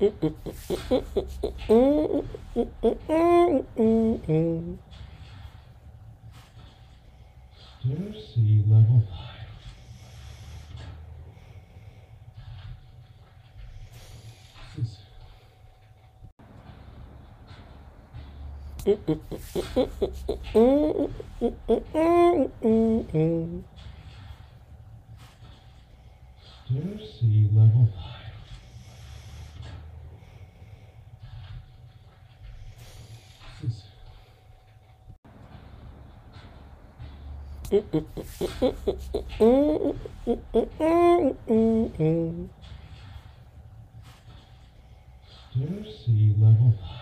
Literacy level 5. Literacy level 5. Literacy level 5.